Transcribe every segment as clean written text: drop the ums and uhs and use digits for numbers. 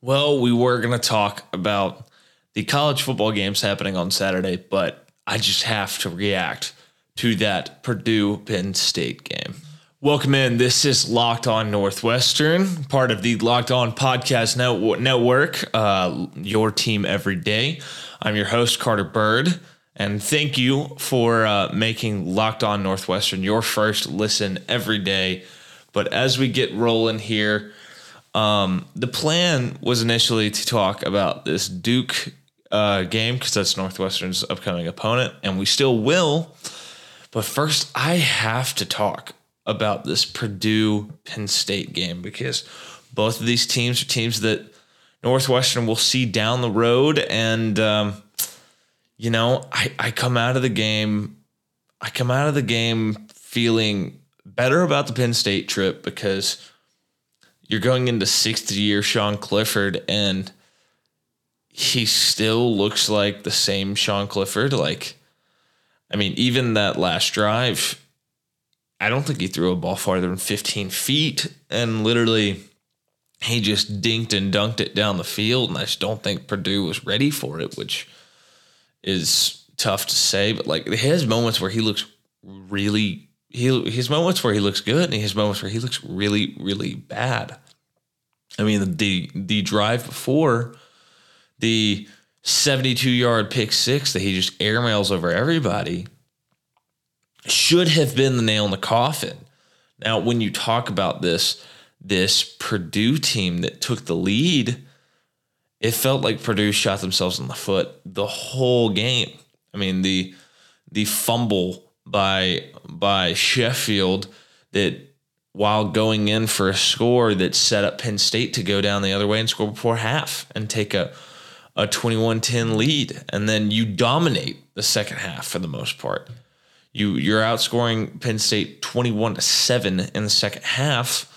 Well, we were going to talk about the college football games happening on Saturday, but I just have to react to that Purdue-Penn State game. Welcome in. This is Locked On Northwestern, part of the Locked On Podcast Network, your team every day. I'm your host, Carter Bird, and thank you for making Locked On Northwestern your first listen every day. But as we get rolling here, the plan was initially to talk about this Duke game because that's Northwestern's upcoming opponent, and we still will. But first, I have to talk about this Purdue-Penn State game because both of these teams are teams that Northwestern will see down the road. And, I come out of the game. I come out of the game feeling better about the Penn State trip because you're going into sixth year Sean Clifford, and he still looks like the same Sean Clifford. Even that last drive, I don't think he threw a ball farther than 15 feet, and literally he just dinked and dunked it down the field, and I just don't think Purdue was ready for it, which is tough to say, but he has moments where he looks really, his moments where he looks good, and he has moments where he looks really, really bad. I mean, the drive before, the 72-yard pick six that he just airmails over everybody should have been the nail in the coffin. Now, when you talk about this Purdue team that took the lead, it felt like Purdue shot themselves in the foot the whole game. I mean, the fumble by Sheffield that while going in for a score that set up Penn State to go down the other way and score before half and take a 21-10 lead. And then you dominate the second half for the most part. You're outscoring Penn State 21-7 in the second half,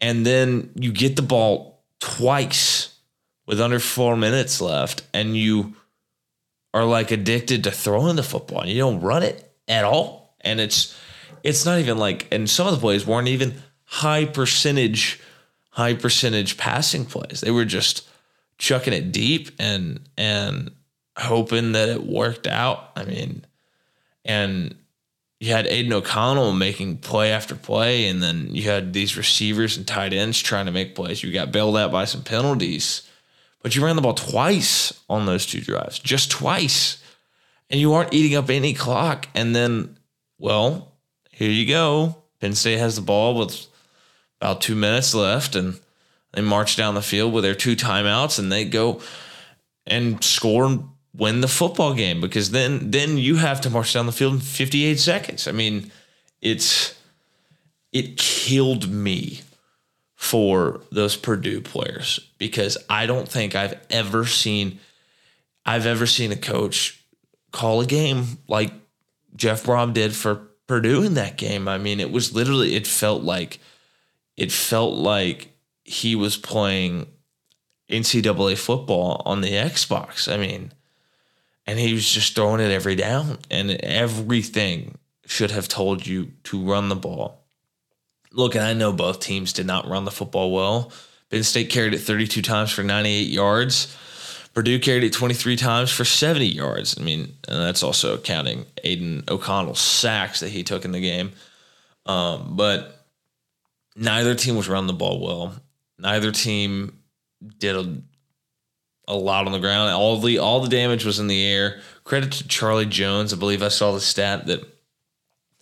and then you get the ball twice with under 4 minutes left, and you are addicted to throwing the football, and you don't run it at all. And it's not even and some of the plays weren't even high percentage passing plays. They were just chucking it deep and hoping that it worked out. And you had Aiden O'Connell making play after play, and then you had these receivers and tight ends trying to make plays. You got bailed out by some penalties, but you ran the ball twice on those two drives, just twice, and you aren't eating up any clock. And then, well, here you go. Penn State has the ball with about 2 minutes left, and they march down the field with their two timeouts, and they go and score, win the football game, because then you have to march down the field in 58 seconds. I mean, it killed me for those Purdue players because I don't think I've ever seen a coach call a game like Jeff Brom did for Purdue in that game. I mean, it was literally, it felt like he was playing NCAA football on the Xbox. I mean, and he was just throwing it every down, and everything should have told you to run the ball. Look, and I know both teams did not run the football well. Penn State carried it 32 times for 98 yards. Purdue carried it 23 times for 70 yards. I mean, and that's also counting Aiden O'Connell's sacks that he took in the game. But neither team was running the ball well. Neither team did a lot on the ground. All the damage was in the air. Credit to Charlie Jones. I believe I saw the stat that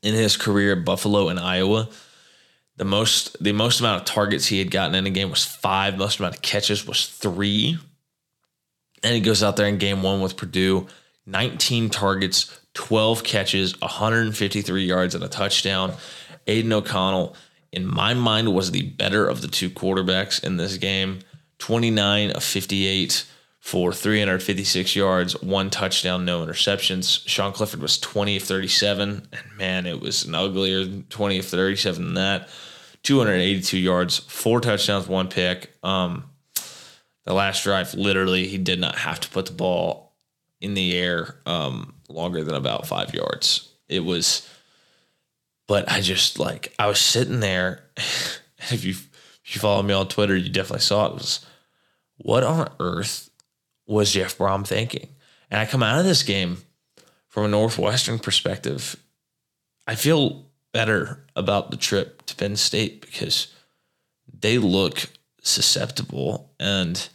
in his career at Buffalo and Iowa, the most amount of targets he had gotten in a game was 5. Most amount of catches was 3. And he goes out there in game one with Purdue, 19 targets, 12 catches, 153 yards and a touchdown. Aiden O'Connell, in my mind, was the better of the two quarterbacks in this game. 29 of 58 for 356 yards, 1 touchdown, no interceptions. Sean Clifford was 20 of 37, and man, it was an uglier 20 of 37 than that. 282 yards, 4 touchdowns, 1 pick. The last drive, literally, he did not have to put the ball in the air longer than about 5 yards. But I just, I was sitting there, and if you follow me on Twitter, you definitely saw it. It was what on earth was Jeff Brom thinking? And I come out of this game from a Northwestern perspective, I feel better about the trip to Penn State because they look susceptible. And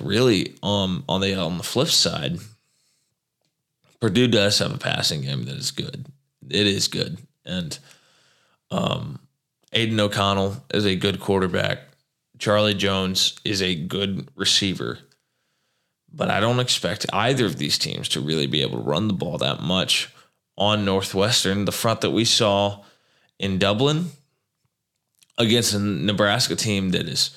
really, on the flip side, Purdue does have a passing game that is good. It is good. And Aiden O'Connell is a good quarterback. Charlie Jones is a good receiver. But I don't expect either of these teams to really be able to run the ball that much on Northwestern. The front that we saw in Dublin against a Nebraska team that is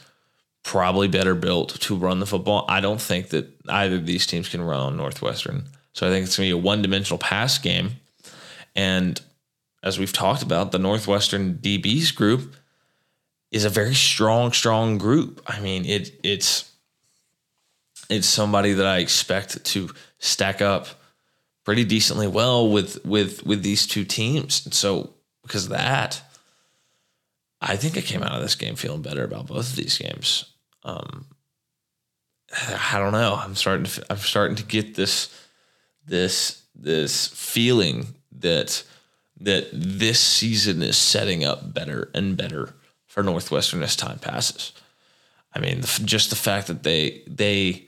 probably better built to run the football, I don't think that either of these teams can run on Northwestern. So I think it's going to be a one-dimensional pass game. And as we've talked about, the Northwestern DBs group is a very strong, strong group. I mean, it's somebody that I expect to stack up pretty decently well with these two teams. And so because of that, I think I came out of this game feeling better about both of these games. I don't know. I'm starting to get this feeling that this season is setting up better and better for Northwestern as time passes. I mean, just the fact that they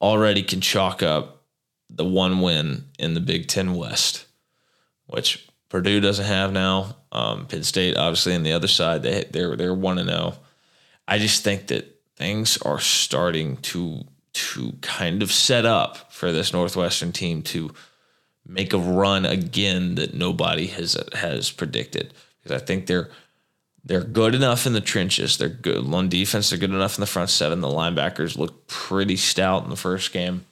already can chalk up the one win in the Big Ten West, which Purdue doesn't have now. Penn State, obviously, on the other side, they're 1-0. I just think that things are starting to kind of set up for this Northwestern team to make a run again that nobody has predicted, because I think they're good enough in the trenches. They're good on defense. They're good enough in the front seven. The linebackers look pretty stout in the first game.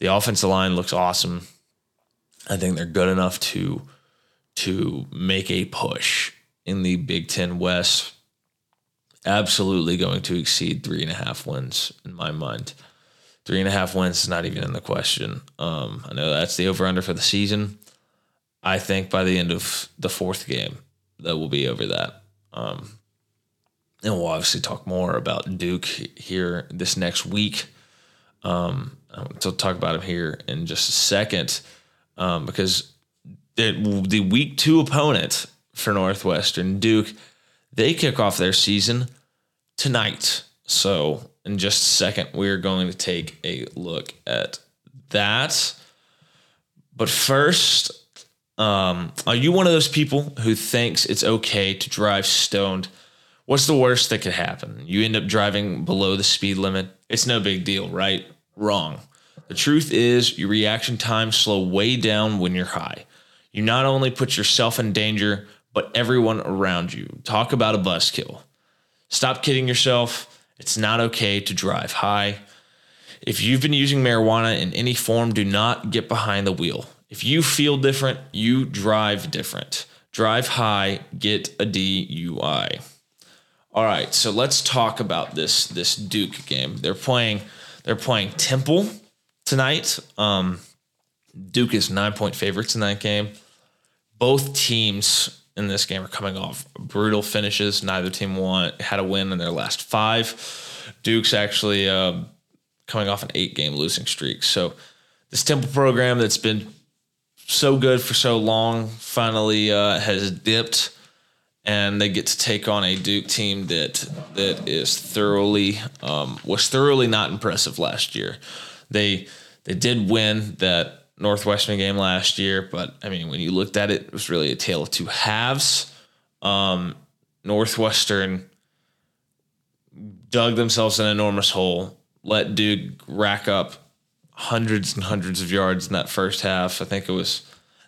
The offensive line looks awesome. I think they're good enough to make a push in the Big Ten West. Absolutely going to exceed 3.5 wins in my mind. 3.5 wins is not even in the question. I know that's the over-under for the season. I think by the end of the fourth game, that will be over that. And we'll obviously talk more about Duke here this next week. I'll talk about him here in just a second, because the week 2 opponent for Northwestern, Duke, they kick off their season tonight. So in just a second, we are going to take a look at that. But first, are you one of those people who thinks it's okay to drive stoned? What's the worst that could happen? You end up driving below the speed limit. It's no big deal, right? Wrong. The truth is your reaction times slow way down when you're high. You not only put yourself in danger, but everyone around you. Talk about a buzzkill. Stop kidding yourself. It's not okay to drive high. If you've been using marijuana in any form, do not get behind the wheel. If you feel different, you drive different. Drive high, get a DUI. All right, so let's talk about this Duke game. They're playing Temple tonight. Duke is 9-point favorites in that game. Both teams in this game are coming off brutal finishes. Neither team had a win in their last 5. Duke's actually coming off an 8-game losing streak. So this Temple program that's been so good for so long finally has dipped, and they get to take on a Duke team that is was thoroughly not impressive last year. They did win that Northwestern game last year, but I mean, when you looked at it, it was really a tale of two halves. Northwestern dug themselves an enormous hole, let Duke rack up hundreds and hundreds of yards in that first half. I think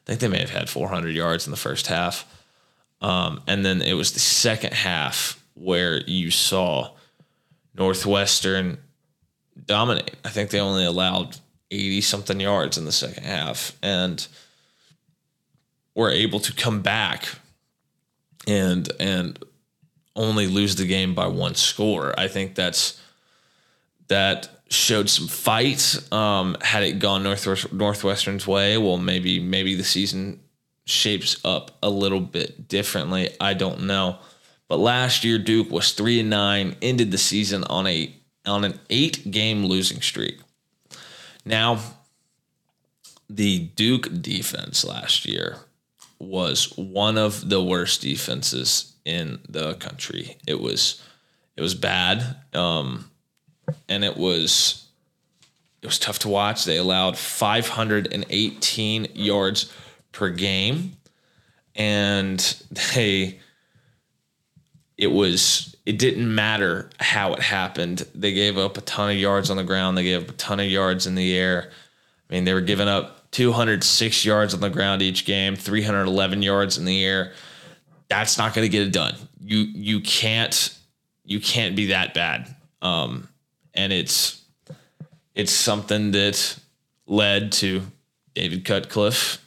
they may have had 400 yards in the first half. And then it was the second half where you saw Northwestern dominate. I think they only allowed 80 something yards in the second half and were able to come back and only lose the game by 1 score. I think that showed some fight. Had it gone Northwestern's way, well, maybe the season shapes up a little bit differently. I don't know. But last year, Duke was 3-9, ended the season on a on an 8-game losing streak. Now, the Duke defense last year was one of the worst defenses in the country. It was bad, and it was tough to watch. They allowed 518 yards per game, and it didn't matter how it happened. They gave up a ton of yards on the ground. They gave up a ton of yards in the air. I mean, they were giving up 206 yards on the ground each game, 311 yards in the air. That's not going to get it done. You can't be that bad. And it's something that led to David Cutcliffe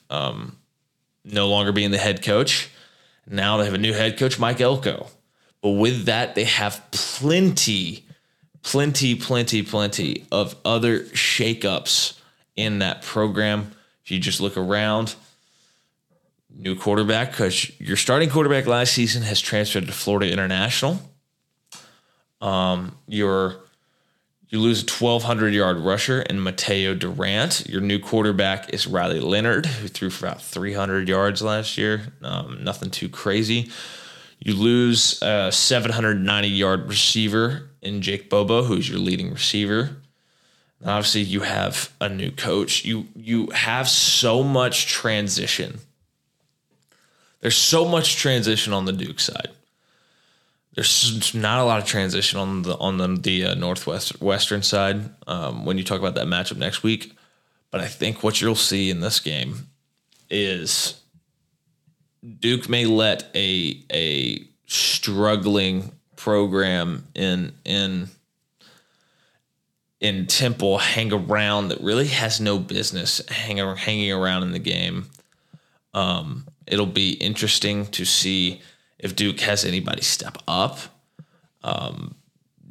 no longer being the head coach. Now they have a new head coach, Mike Elko. But with that, they have plenty of other shakeups in that program. If you just look around, new quarterback, because your starting quarterback last season has transferred to Florida International. You lose a 1,200-yard rusher in Mateo Durant. Your new quarterback is Riley Leonard, who threw for about 300 yards last year. Nothing too crazy. You lose a 790-yard receiver in Jake Bobo, who's your leading receiver. And obviously, you have a new coach. You have so much transition. There's so much transition on the Duke side. There's not a lot of transition on the Northwestern side when you talk about that matchup next week. But I think what you'll see in this game is Duke may let a struggling program in Temple hang around that really has no business hanging around in the game. It'll be interesting to see if Duke has anybody step up,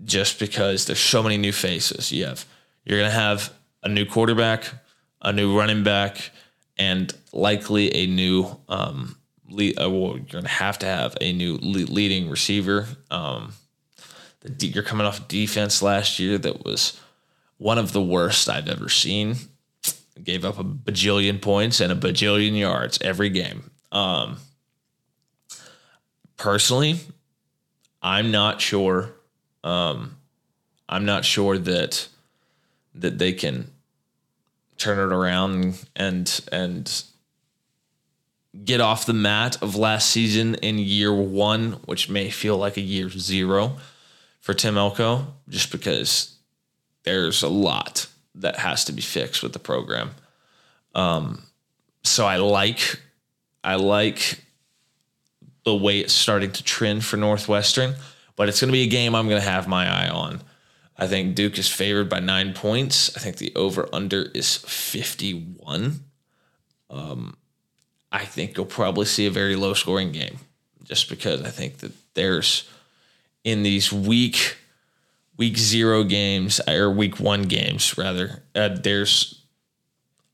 just because there's so many new faces. You're going to have a new quarterback, a new running back, and likely a new you're going to have a new leading receiver. You're coming off defense last year that was one of the worst I've ever seen. Gave up a bajillion points and a bajillion yards every game. Personally, I'm not sure. I'm not sure that they can turn it around and get off the mat of last season in year one, which may feel like a year zero for Tim Elko, just because there's a lot that has to be fixed with the program. So I like the way it's starting to trend for Northwestern, but it's going to be a game I'm going to have my eye on. I think Duke is favored by 9 points. I think the over-under is 51. I think you'll probably see a very low-scoring game, just because I think that there's, in these week zero games, or week one games, rather, there's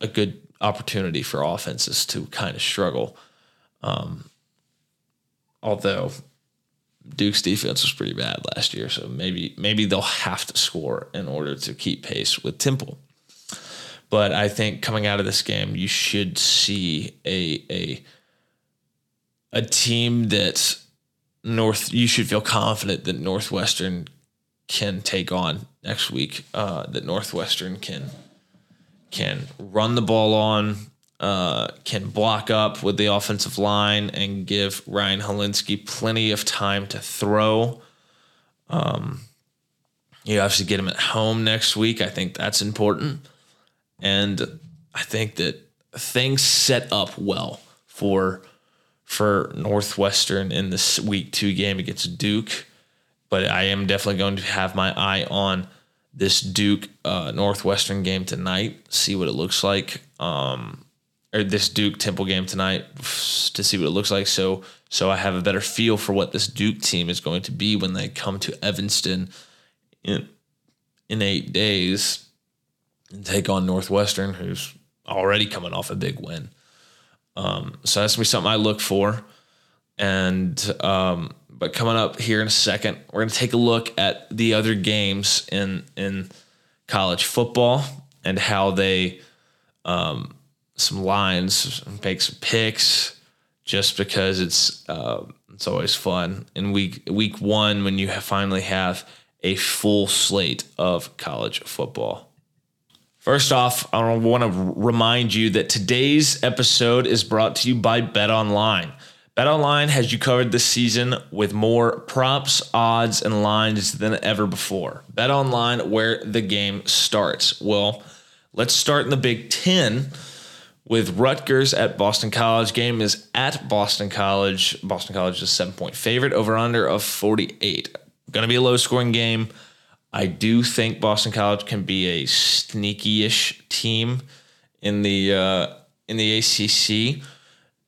a good opportunity for offenses to kind of struggle. Although Duke's defense was pretty bad last year, so maybe they'll have to score in order to keep pace with Temple. But I think coming out of this game, you should see a team that you should feel confident that Northwestern can take on next week. That Northwestern can run the ball on, can block up with the offensive line and give Ryan Holinski plenty of time to throw. You obviously get him at home next week. I think that's important. And I think that things set up well for Northwestern in this week 2 game against Duke. But I am definitely going to have my eye on this Duke Northwestern game tonight, see what it looks like. Or this Duke Temple game tonight to see what it looks like. So I have a better feel for what this Duke team is going to be when they come to Evanston in 8 days and take on Northwestern, who's already coming off a big win. So that's going to be something I look for. And But coming up here in a second, we're going to take a look at the other games in college football and how they some lines, make some picks, just because it's always fun in week one when you finally have a full slate of college football. First off, I want to remind you that today's episode is brought to you by Bet Online. BetOnline has you covered this season with more props, odds, and lines than ever before. BetOnline, where the game starts. Well, let's start in the Big Ten with Rutgers at Boston College. Game is at Boston College. Boston College is a 7-point favorite, over-under of 48. Going to be a low-scoring game. I do think Boston College can be a sneaky-ish team in the ACC.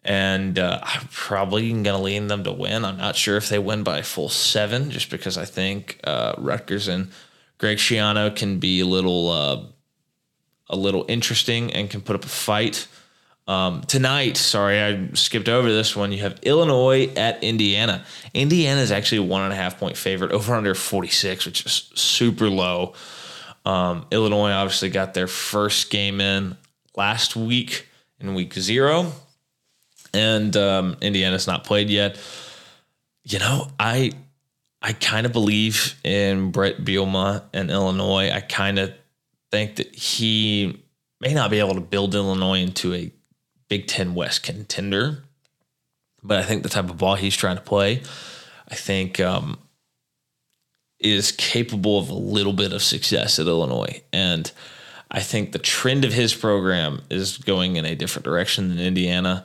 And I'm probably going to lean them to win. I'm not sure if they win by a full 7, just because I think Rutgers and Greg Schiano can be a little interesting and can put up a fight. Tonight, sorry, I skipped over this one. You have Illinois at Indiana. Indiana is actually a 1.5-point favorite, over under 46, which is super low. Illinois obviously got their first game in last week in week 0. And Indiana's not played yet. You know, I kind of believe in Brett Bielma and Illinois. I kind of think that he may not be able to build Illinois into a Big Ten West contender, but I think the type of ball he's trying to play, I think is capable of a little bit of success at Illinois. And I think the trend of his program is going in a different direction than Indiana.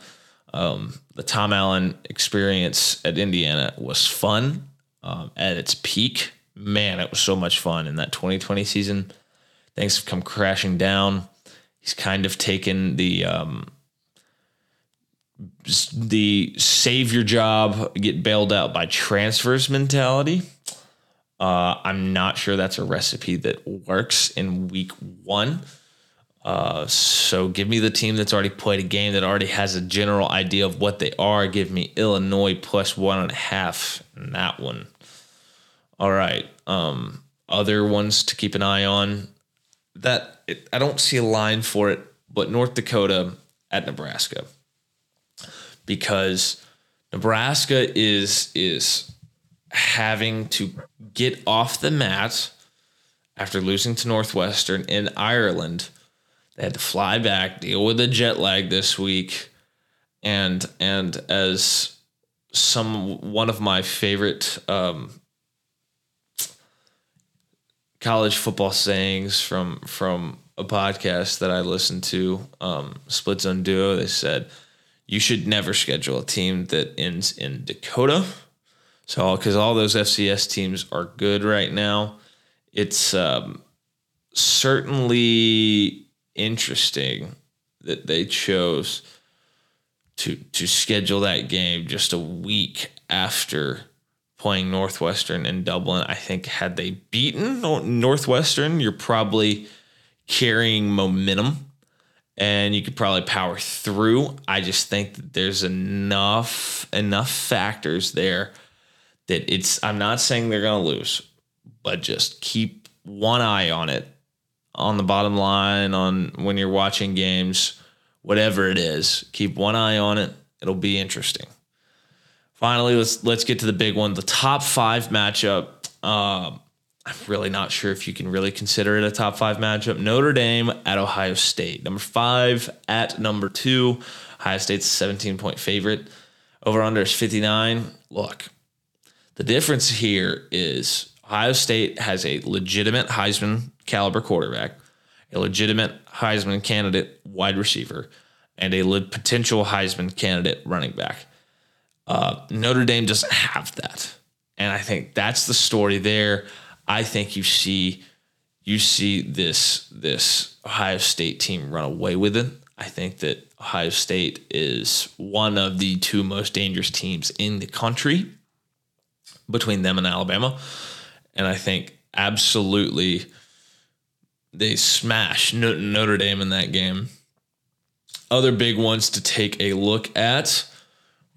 The Tom Allen experience at Indiana was fun at its peak. Man, it was so much fun in that 2020 season. Things have come crashing down. He's kind of taken the save your job, get bailed out by transfers mentality. I'm not sure that's a recipe that works in week one. So give me the team that's already played a game, that already has a general idea of what they are. Give me Illinois plus 1.5 in that one. All right. Other ones to keep an eye on that. I don't see a line for it, but North Dakota at Nebraska, because Nebraska is having to get off the mat after losing to Northwestern in Ireland. They had to fly back, deal with the jet lag this week, and as one of my favorite college football sayings from a podcast that I listen to, Split Zone Duo, they said, "You should never schedule a team that ends in Dakota." So, because all those FCS teams are good right now, it's certainly interesting that they chose to schedule that game just a week after playing Northwestern in Dublin. I think had they beaten Northwestern, you're probably carrying momentum and you could probably power through. I just think that there's enough factors there that I'm not saying they're going to lose, but just keep one eye on it. On the bottom line, on when you're watching games, whatever it is, keep one eye on it. It'll be interesting. Finally, let's get to the big one, the top 5 matchup. I'm really not sure if you can really consider it a top 5 matchup. Notre Dame at Ohio State, number 5 at number 2. Ohio State's 17-point favorite. Over/under is 59. Look, the difference here is Ohio State has a legitimate Heisman caliber quarterback, a legitimate Heisman candidate wide receiver, and a potential Heisman candidate running back. Notre Dame doesn't have that, and I think that's the story there. I think you see this Ohio State team run away with it. I think that Ohio State is one of the 2 most dangerous teams in the country between them and Alabama. And I think absolutely they smash Notre Dame in that game. Other big ones to take a look at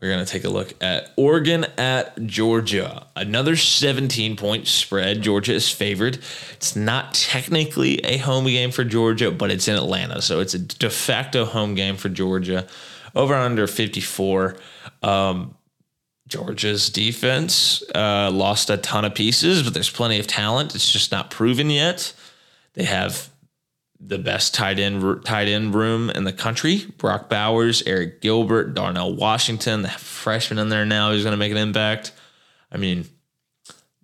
We're going to take a look at Oregon at Georgia. Another 17-point spread. Georgia is favored. It's not technically a home game for Georgia, but it's in Atlanta, so it's a de facto home game for Georgia. Over under 54. Georgia's defense lost a ton of pieces, but there's plenty of talent. It's just not proven yet. They have the best tight end room in the country. Brock Bowers, Eric Gilbert, Darnell Washington, the freshman in there now who's going to make an impact. I mean,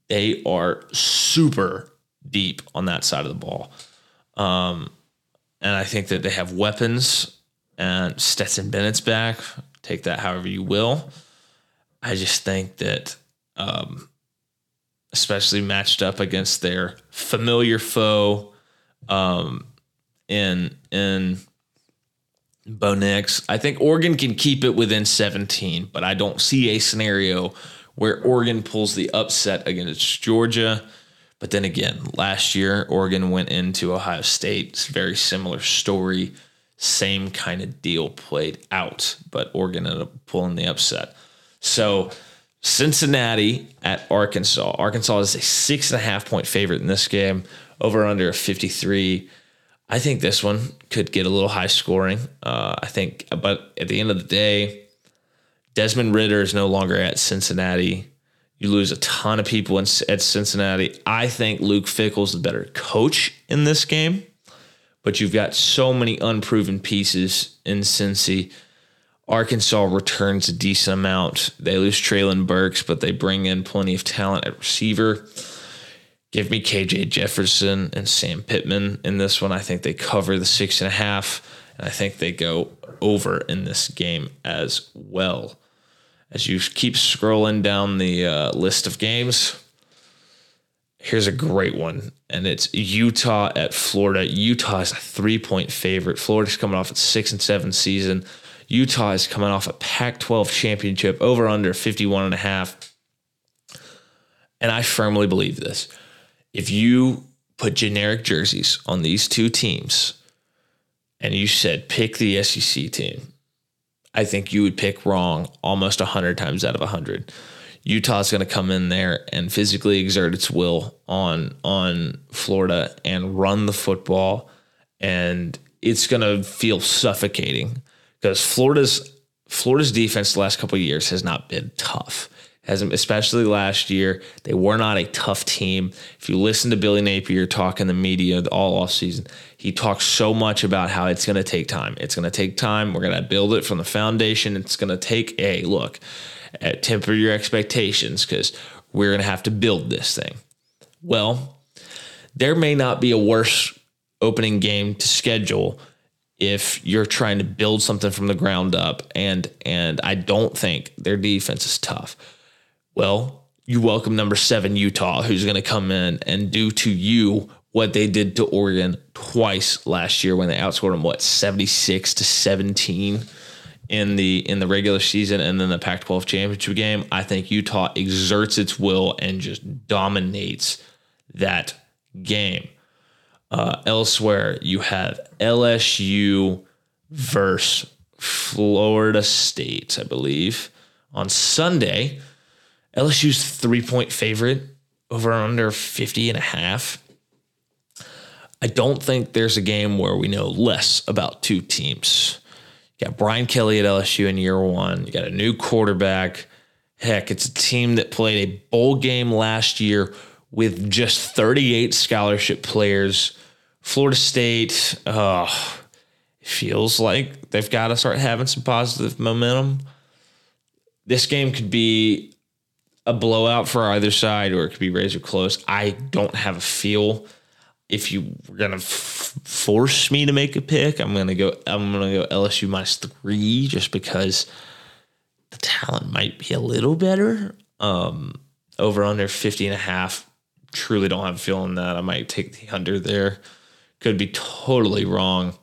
they are super deep on that side of the ball. And I think that they have weapons, and Stetson Bennett's back. Take that however you will. I just think that, especially matched up against their familiar foe, in Bo Nix, I think Oregon can keep it within 17, but I don't see a scenario where Oregon pulls the upset against Georgia. But then again, last year, Oregon went into Ohio State. It's a very similar story. Same kind of deal played out, but Oregon ended up pulling the upset. So Cincinnati at Arkansas. Arkansas is a 6.5-point favorite in this game. Over under 53. I think this one could get a little high scoring. I think, but at the end of the day, Desmond Ridder is no longer at Cincinnati. You lose a ton of people at Cincinnati. I think Luke Fickell's the better coach in this game, but you've got so many unproven pieces in Cincy. Arkansas returns a decent amount. They lose Traylon Burks, but they bring in plenty of talent at receiver. Give me KJ Jefferson and Sam Pittman in this one. I think they cover the 6.5, and I think they go over in this game as well. As you keep scrolling down the list of games, here's a great one, and it's Utah at Florida. Utah is a 3-point favorite. Florida's coming off a 6-7 season. Utah is coming off a Pac-12 championship. Over under 51.5, and I firmly believe this. If you put generic jerseys on these two teams and you said pick the SEC team, I think you would pick wrong almost 100 times out of 100. Utah's going to come in there and physically exert its will on Florida and run the football, and it's going to feel suffocating because Florida's defense the last couple of years has not been tough. Especially last year, they were not a tough team. If you listen to Billy Napier talk in the media all offseason, he talks so much about how it's going to take time. It's going to take time. We're going to build it from the foundation. It's going to take a look at temper your expectations because we're going to have to build this thing. Well, there may not be a worse opening game to schedule if you're trying to build something from the ground up, and I don't think their defense is tough. Well, you welcome number 7 Utah, who's going to come in and do to you what they did to Oregon twice last year when they outscored them, 76-17 in the regular season and then the Pac-12 championship game. I think Utah exerts its will and just dominates that game. Elsewhere, you have LSU versus Florida State, I believe, on Sunday. LSU's 3-point favorite, over under 50.5. I don't think there's a game where we know less about two teams. You got Brian Kelly at LSU in year one. You got a new quarterback. Heck, it's a team that played a bowl game last year with just 38 scholarship players. Florida State, feels like they've got to start having some positive momentum. This game could be a blowout for either side, or it could be razor close. I don't have a feel. If you were gonna force me to make a pick, I'm gonna go LSU -3, just because the talent might be a little better. Over under 50.5. Truly don't have a feel on that. I might take the under there. Could be totally wrong.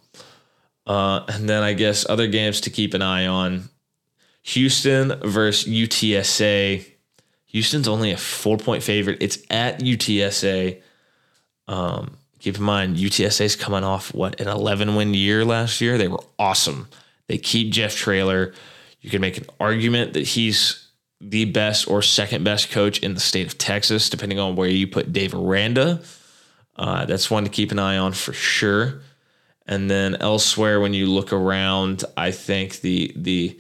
And then I guess other games to keep an eye on: Houston versus UTSA. Houston's only a 4-point favorite. It's at UTSA. Keep in mind, UTSA's coming off, an 11-win year last year? They were awesome. They keep Jeff Traylor. You can make an argument that he's the best or second best coach in the state of Texas, depending on where you put Dave Aranda. That's one to keep an eye on for sure. And then elsewhere, when you look around, I think the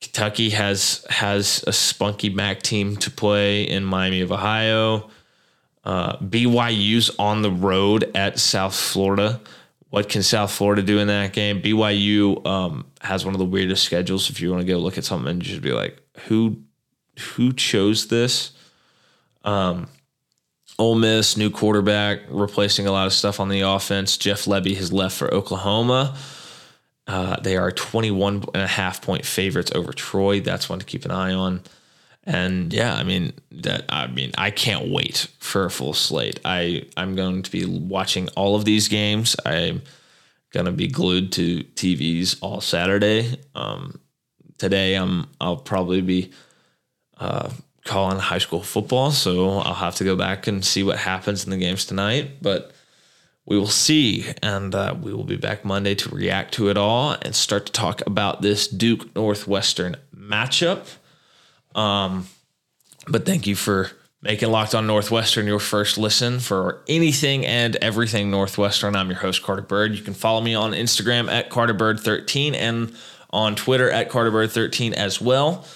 Kentucky has a spunky MAC team to play in Miami of Ohio. BYU's on the road at South Florida. What can South Florida do in that game? BYU has one of the weirdest schedules. If you want to go look at something and just be like, who chose this? Ole Miss, new quarterback, replacing a lot of stuff on the offense. Jeff Lebby has left for Oklahoma. They are 21.5-point favorites over Troy. That's one to keep an eye on. And yeah, I can't wait for a full slate. I'm going to be watching all of these games. I'm going to be glued to TVs all Saturday. Today I'll probably be calling high school football, so I'll have to go back and see what happens in the games tonight. But we will see, and we will be back Monday to react to it all and start to talk about this Duke Northwestern matchup. But thank you for making Locked On Northwestern your first listen for anything and everything Northwestern. I'm your host, Carter Bird. You can follow me on Instagram at CarterBird13 and on Twitter at CarterBird13 as well.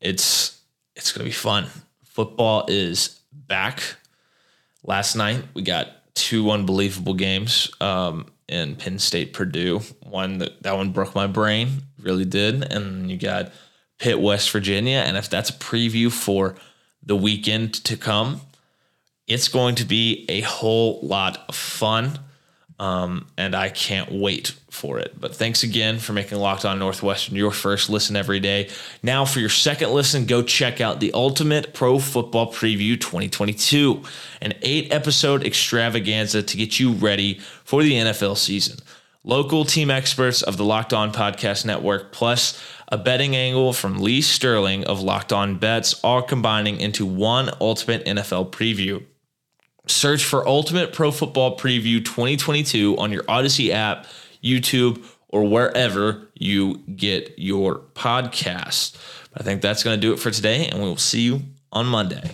It's going to be fun. Football is back. Last night, we got two unbelievable games in Penn State, Purdue. That one broke my brain, really did. And you got Pitt, West Virginia. And if that's a preview for the weekend to come, it's going to be a whole lot of fun. And I can't wait for it. But thanks again for making Locked On Northwestern your first listen every day. Now for your second listen, go check out the Ultimate Pro Football Preview 2022, an 8-episode extravaganza to get you ready for the NFL season. Local team experts of the Locked On Podcast Network, plus a betting angle from Lee Sterling of Locked On Bets, all combining into one Ultimate NFL Preview. Search for Ultimate Pro Football Preview 2022 on your Odyssey app, YouTube, or wherever you get your podcast. I think that's going to do it for today, and we will see you on Monday.